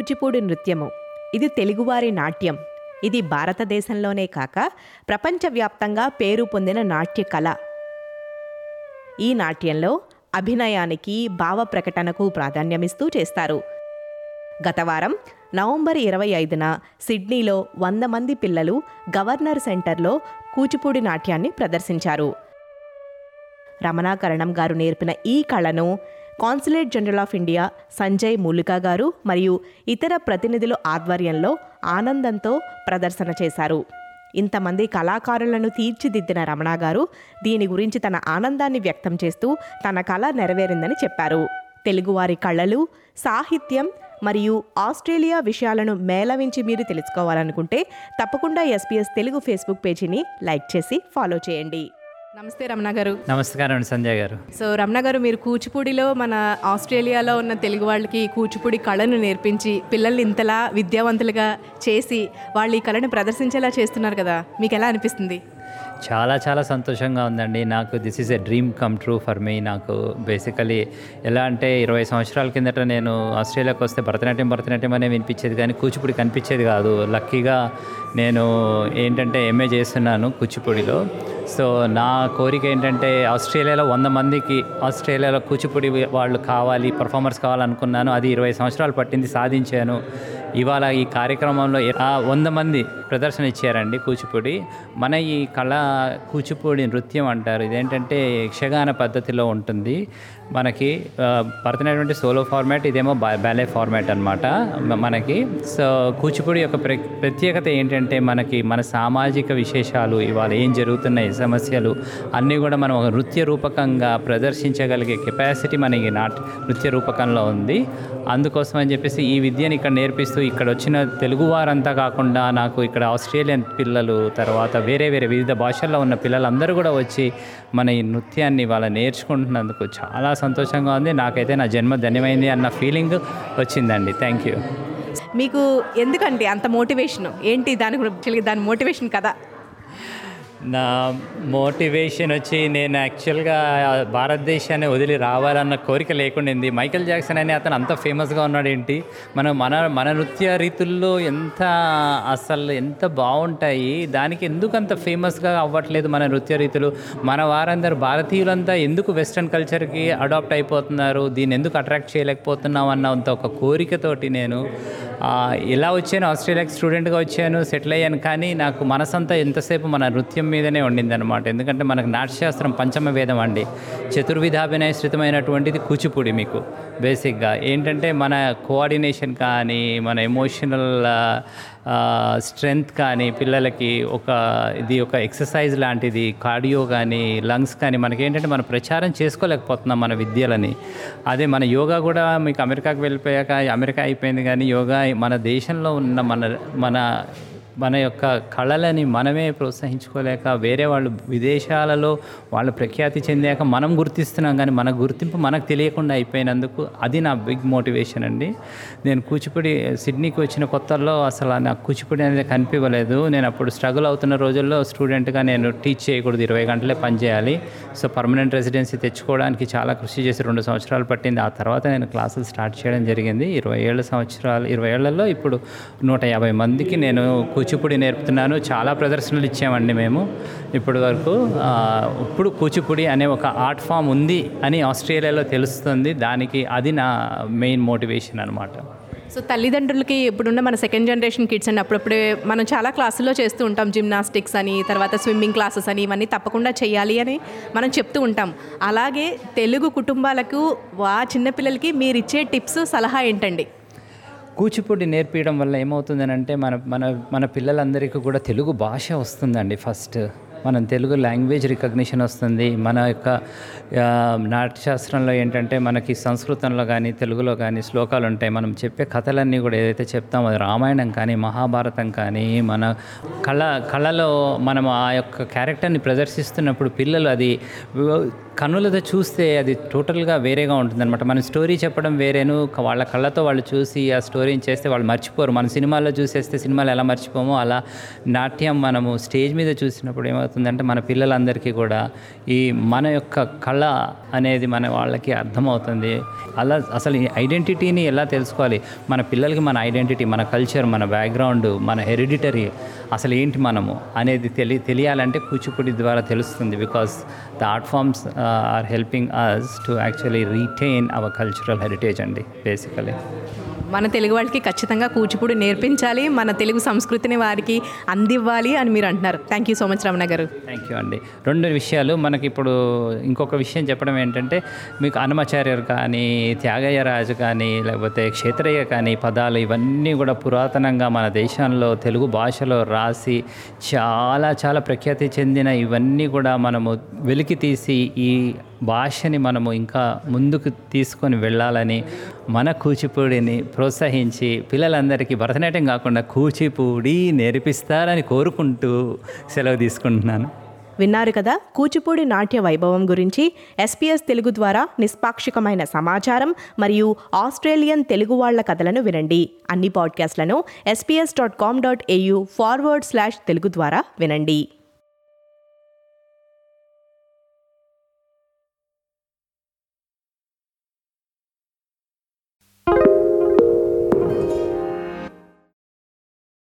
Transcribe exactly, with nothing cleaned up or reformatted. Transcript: కూచిపూడి నృత్యము. ఇది తెలుగువారి నాట్యం. ఇది భారతదేశంలోనే కాక ప్రపంచవ్యాప్తంగా పేరు పొందిన నాట్య కళ. ఈ నాట్యంలో అభినయానికి, భావ ప్రకటనకు ప్రాధాన్యమిస్తూ చేస్తారు. గతవారం నవంబర్ ఇరవై ఐదున సిడ్నీలో వంద మంది పిల్లలు గవర్నర్ సెంటర్లో కూచిపూడి నాట్యాన్ని ప్రదర్శించారు. రమణా కరణం గారు నేర్పిన ఈ కళను consulate general of India Sanjay మూలిక గారు మరియు ఇతర ప్రతినిధుల ఆధ్వర్యంలో ఆనందంతో ప్రదర్శన చేశారు. ఇంతమంది కళాకారులను తీర్చిదిద్దిన రమణ గారు దీని గురించి తన ఆనందాన్ని వ్యక్తం చేస్తూ తన కళ నెరవేరిందని చెప్పారు. తెలుగువారి కళలు, సాహిత్యం మరియు ఆస్ట్రేలియా విషయాలను మేళవించి మీరు తెలుసుకోవాలనుకుంటే తప్పకుండా ఎస్పీఎస్ తెలుగు ఫేస్బుక్ పేజీని లైక్ చేసి ఫాలో చేయండి. నమస్తే రమణ గారు. నమస్కారం సంజయ్ గారు. సో రమణ గారు, మీరు కూచిపూడిలో మన ఆస్ట్రేలియాలో ఉన్న తెలుగు వాళ్ళకి కూచిపూడి కళను నేర్పించి పిల్లల్ని ఇంతలా విద్యావంతులుగా చేసి వాళ్ళు ఈ కళను ప్రదర్శించేలా చేస్తున్నారు కదా, మీకు ఎలా అనిపిస్తుంది? చాలా చాలా సంతోషంగా ఉందండి. నాకు this is a dream come true for me. నాకు బేసికలీ ఎలా అంటే ఇరవై సంవత్సరాల కిందట నేను ఆస్ట్రేలియాకి వస్తే భరతనాట్యం భరతనాట్యం అనే వినిపించేది, కానీ కూచిపూడి కనిపించేది కాదు. లక్కీగా నేను ఏంటంటే ఎంఏ చేస్తున్నాను కూచిపూడిలో. సో నా కోరిక ఏంటంటే ఆస్ట్రేలియాలో వంద మందికి ఆస్ట్రేలియాలో కూచిపూడి వాళ్ళు కావాలి, పర్ఫార్మర్స్ కావాలనుకున్నాను. అది ఇరవై సంవత్సరాలు పట్టింది, సాధించాను. ఇవాళ ఈ కార్యక్రమంలో వంద మంది ప్రదర్శన ఇచ్చారండి కూచిపూడి. మన ఈ కళ కూచిపూడి నృత్యం అంటారు. ఇదేంటంటే యక్షగాన పద్ధతిలో ఉంటుంది. మనకి భరతనాట్యం సోలో ఫార్మాట్, ఇదేమో బ్యాలే ఫార్మాట్ అనమాట మనకి. సో కూచిపూడి యొక్క ప్ర ప్రత్యేకత ఏంటంటే మనకి మన సామాజిక విశేషాలు, ఇవాళ ఏం జరుగుతున్నాయి, సమస్యలు అన్నీ కూడా మనం ఒక నృత్య రూపకంగా ప్రదర్శించగలిగే కెపాసిటీ మనకి నాట్ నృత్య రూపకంలో ఉంది. అందుకోసం అని చెప్పేసి ఈ విద్యను ఇక్కడ నేర్పిస్తూ ఇక్కడ వచ్చిన తెలుగు వారంతా కాకుండా నాకు ఇక్కడ ఆస్ట్రేలియన్ పిల్లలు, తర్వాత వేరే వేరే వివిధ భాషల్లో ఉన్న పిల్లలందరూ కూడా వచ్చి మన ఈ నృత్యాన్ని వాళ్ళ నేర్చుకుంటున్నందుకు చాలా సంతోషంగా ఉంది. నాకైతే నా జన్మ ధన్యమైంది అన్న ఫీలింగ్ వచ్చిందండి. Thank you. మీకు ఎందుకండి అంత మోటివేషన్? ఏంటి దాని దాని మోటివేషన్ కదా? నా మోటివేషన్ వచ్చి నేను యాక్చువల్గా భారతదేశాన్ని వదిలి రావాలన్న కోరిక లేకుండింది. మైకేల్ జాక్సన్ అనే అతను అంత ఫేమస్గా ఉన్నాడు, ఏంటి మనం మన మన నృత్య రీతుల్లో ఎంత అసలు ఎంత బాగుంటాయి, దానికి ఎందుకు అంత ఫేమస్గా అవ్వట్లేదు మన నృత్య రీతులు? మన వారందరూ భారతీయులంతా ఎందుకు వెస్ట్రన్ కల్చర్కి అడాప్ట్ అయిపోతున్నారు, దీన్ని ఎందుకు అట్రాక్ట్ చేయలేకపోతున్నాం అన్నంత ఒక కోరికతోటి నేను ఇలా వచ్చాను. ఆస్ట్రేలియాకి స్టూడెంట్గా వచ్చాను, సెటిల్ అయ్యాను. కానీ నాకు మనసంతా ఎంతసేపు మన నృత్యం మీదనే ఉండిందనమాట. ఎందుకంటే మనకు నాట్యశాస్త్రం పంచమ వేదం అండి. చతుర్విధాభినయ శ్రుతమైనటువంటిది కూచిపూడి. మీకు బేసిక్గా ఏంటంటే మన కోఆర్డినేషన్ కానీ, మన ఎమోషనల్ స్ట్రెంగ్త్ కానీ, పిల్లలకి ఒక ఇది ఒక ఎక్సర్సైజ్ లాంటిది, కార్డియో కానీ, లంగ్స్ కానీ. మనకేంటంటే మనం ప్రచారం చేసుకోలేకపోతున్నాం మన విద్యలని. అదే మన యోగా కూడా మీకు అమెరికాకు వెళ్ళిపోయాక అమెరికా అయిపోయింది, కానీ యోగా మన దేశంలో ఉన్న మన మన మన యొక్క కళలని మనమే ప్రోత్సహించుకోలేక వేరే వాళ్ళు విదేశాలలో వాళ్ళు ప్రఖ్యాతి చెందాక మనం గుర్తిస్తున్నాం, కానీ మన గుర్తింపు మనకు తెలియకుండా అయిపోయినందుకు అది నా బిగ్ మోటివేషన్ అండి. నేను కూచిపూడి సిడ్నీకి వచ్చిన కొత్తల్లో అసలు నాకు కూచిపూడి అనేది కనిపించలేదు. నేను అప్పుడు స్ట్రగుల్ అవుతున్న రోజుల్లో స్టూడెంట్గా నేను టీచ్ చేయకూడదు, ఇరవై గంటలే పనిచేయాలి. సో పర్మనెంట్ రెసిడెన్సీ తెచ్చుకోవడానికి చాలా కృషి చేసి రెండు సంవత్సరాలు పట్టింది. ఆ తర్వాత నేను క్లాసులు స్టార్ట్ చేయడం జరిగింది. ఇరవై ఏళ్ళ సంవత్సరాలు ఇరవై ఏళ్లలో ఇప్పుడు నూట యాభై మందికి నేను కూచిపూడి నేర్పుతున్నాను. చాలా ప్రదర్శనలు ఇచ్చామండి మేము ఇప్పటి వరకు. ఇప్పుడు కూచిపూడి అనే ఒక ఆర్ట్ ఫామ్ ఉంది అని ఆస్ట్రేలియాలో తెలుస్తుంది. దానికి అది నా మెయిన్ మోటివేషన్ అనమాట. సో తల్లిదండ్రులకి ఇప్పుడున్న మన సెకండ్ జనరేషన్ కిడ్స్ అండి, అప్పుడప్పుడే మనం చాలా క్లాసుల్లో చేస్తూ ఉంటాం, జిమ్నాస్టిక్స్ అని, తర్వాత స్విమ్మింగ్ క్లాసెస్ అని, ఇవన్నీ తప్పకుండా చేయాలి అని మనం చెప్తూ ఉంటాం. అలాగే తెలుగు కుటుంబాలకు వా చిన్నపిల్లలకి మీరు ఇచ్చే టిప్స్, సలహా ఏంటండి? కూచిపూడి నేర్పించడం వల్ల ఏమవుతుందనంటే మన మన మన పిల్లలందరికీ కూడా తెలుగు భాష వస్తుందండి. ఫస్ట్ మనం తెలుగు లాంగ్వేజ్ రికగ్నిషన్ వస్తుంది. మన యొక్క నాట్యశాస్త్రంలో ఏంటంటే మనకి సంస్కృతంలో కానీ తెలుగులో కానీ శ్లోకాలు ఉంటాయి. మనం చెప్పే కథలన్నీ కూడా ఏదైతే చెప్తామో అది రామాయణం కానీ మహాభారతం కానీ, మన కళ కళలో మనం ఆ యొక్క క్యారెక్టర్ని ప్రదర్శిస్తున్నప్పుడు పిల్లలు అది కన్నులతో చూస్తే అది టోటల్గా వేరేగా ఉంటుందన్నమాట. మనం స్టోరీ చెప్పడం వేరేను, వాళ్ళ కళ్ళతో వాళ్ళు చూసి ఆ స్టోరీని చేస్తే వాళ్ళు మర్చిపోరు. మనం సినిమాల్లో చూసేస్తే సినిమాలు ఎలా మర్చిపోమో అలా నాట్యం మనము స్టేజ్ మీద చూసినప్పుడు ఏమవుతుంది ఏమవుతుందంటే మన పిల్లలందరికీ కూడా ఈ మన యొక్క కళ అనేది మన వాళ్ళకి అర్థమవుతుంది. అలా అసలు ఈ ఐడెంటిటీని ఎలా తెలుసుకోవాలి? మన పిల్లలకి మన ఐడెంటిటీ, మన కల్చర్, మన బ్యాక్గ్రౌండ్, మన హెరిడిటరీ అసలు ఏంటి మనము అనేది తెలి తెలియాలంటే కూచిపూడి ద్వారా తెలుస్తుంది. Because the art forms are helping us to actually retain our cultural heritage అండి. బేసికలీ మన తెలుగు వాళ్ళకి ఖచ్చితంగా కూచిపూడి నేర్పించాలి, మన తెలుగు సంస్కృతిని వారికి అందివ్వాలి అని మీరు అంటున్నారు. Thank you so much Ramana గారు. థ్యాంక్ యూ అండి. రెండు విషయాలు మనకి ఇప్పుడు ఇంకొక విషయం చెప్పడం ఏంటంటే, మీకు అన్నమాచార్యరు కానీ, త్యాగరాజు కానీ, లేకపోతే క్షేత్రయ్య కానీ పదాలు ఇవన్నీ కూడా పురాతనంగా మన దేశంలో తెలుగు భాషలో రాసి చాలా చాలా ప్రఖ్యాతి చెందిన ఇవన్నీ కూడా మనము వెలికి తీసి ఈ భాషని మనము ఇంకా ముందుకు తీసుకొని వెళ్ళాలని మన కూచిపూడిని ప్రోత్సహించి పిల్లలందరికీ భరతనాట్యం కాకుండా కూచిపూడి నేర్పిస్తారని కోరుకుంటూ సెలవు తీసుకుంటున్నాను. విన్నారు కదా కూచిపూడి నాట్య వైభవం గురించి. ఎస్పీఎస్ తెలుగు ద్వారా నిష్పాక్షికమైన సమాచారం మరియు ఆస్ట్రేలియన్ తెలుగు వాళ్ల కథలను వినండి. అన్ని పాడ్కాస్ట్లను SBS dot com dot AU forward slash Telugu ద్వారా వినండి.